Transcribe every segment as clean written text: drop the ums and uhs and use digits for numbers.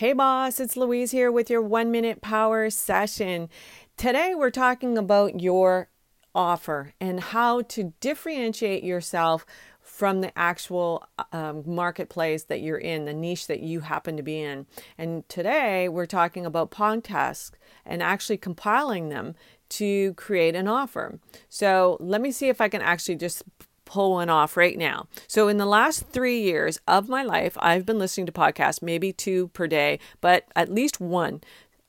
Hey boss, it's Louise here with your 1 minute power session. Today we're talking about your offer and how to differentiate yourself from the actual marketplace that you're in, the niche that you happen to be in. And today we're talking about podcasts and actually compiling them to create an offer. So let me see if I can actually just pull one off right now. So in the last 3 years of my life, I've been listening to podcasts, maybe two per day, but at least one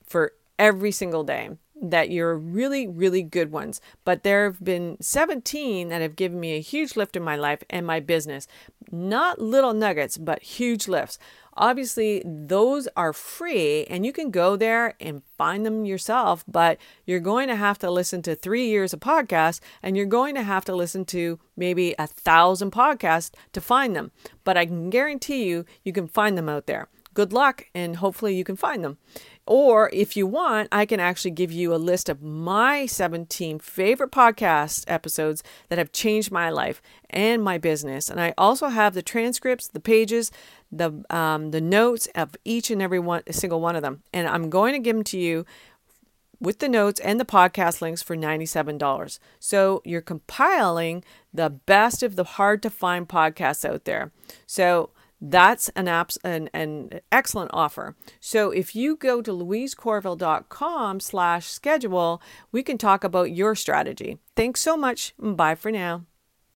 for every single day that you're really, really good ones. But there have been 17 that have given me a huge lift in my life and my business. Not little nuggets, but huge lifts. Obviously, those are free and you can go there and find them yourself, but you're going to have to listen to 3 years of podcasts and you're going to have to listen to maybe 1,000 podcasts to find them. But I can guarantee you, you can find them out there. Good luck, and hopefully you can find them. Or if you want, I can actually give you a list of my 17 favorite podcast episodes that have changed my life and my business. And I also have the transcripts, the pages, the notes of each and every single one of them. And I'm going to give them to you with the notes and the podcast links for $97. So you're compiling the best of the hard to find podcasts out there. So that's an excellent offer. So if you go to louisecorville.com/schedule, we can talk about your strategy. Thanks so much. Bye for now.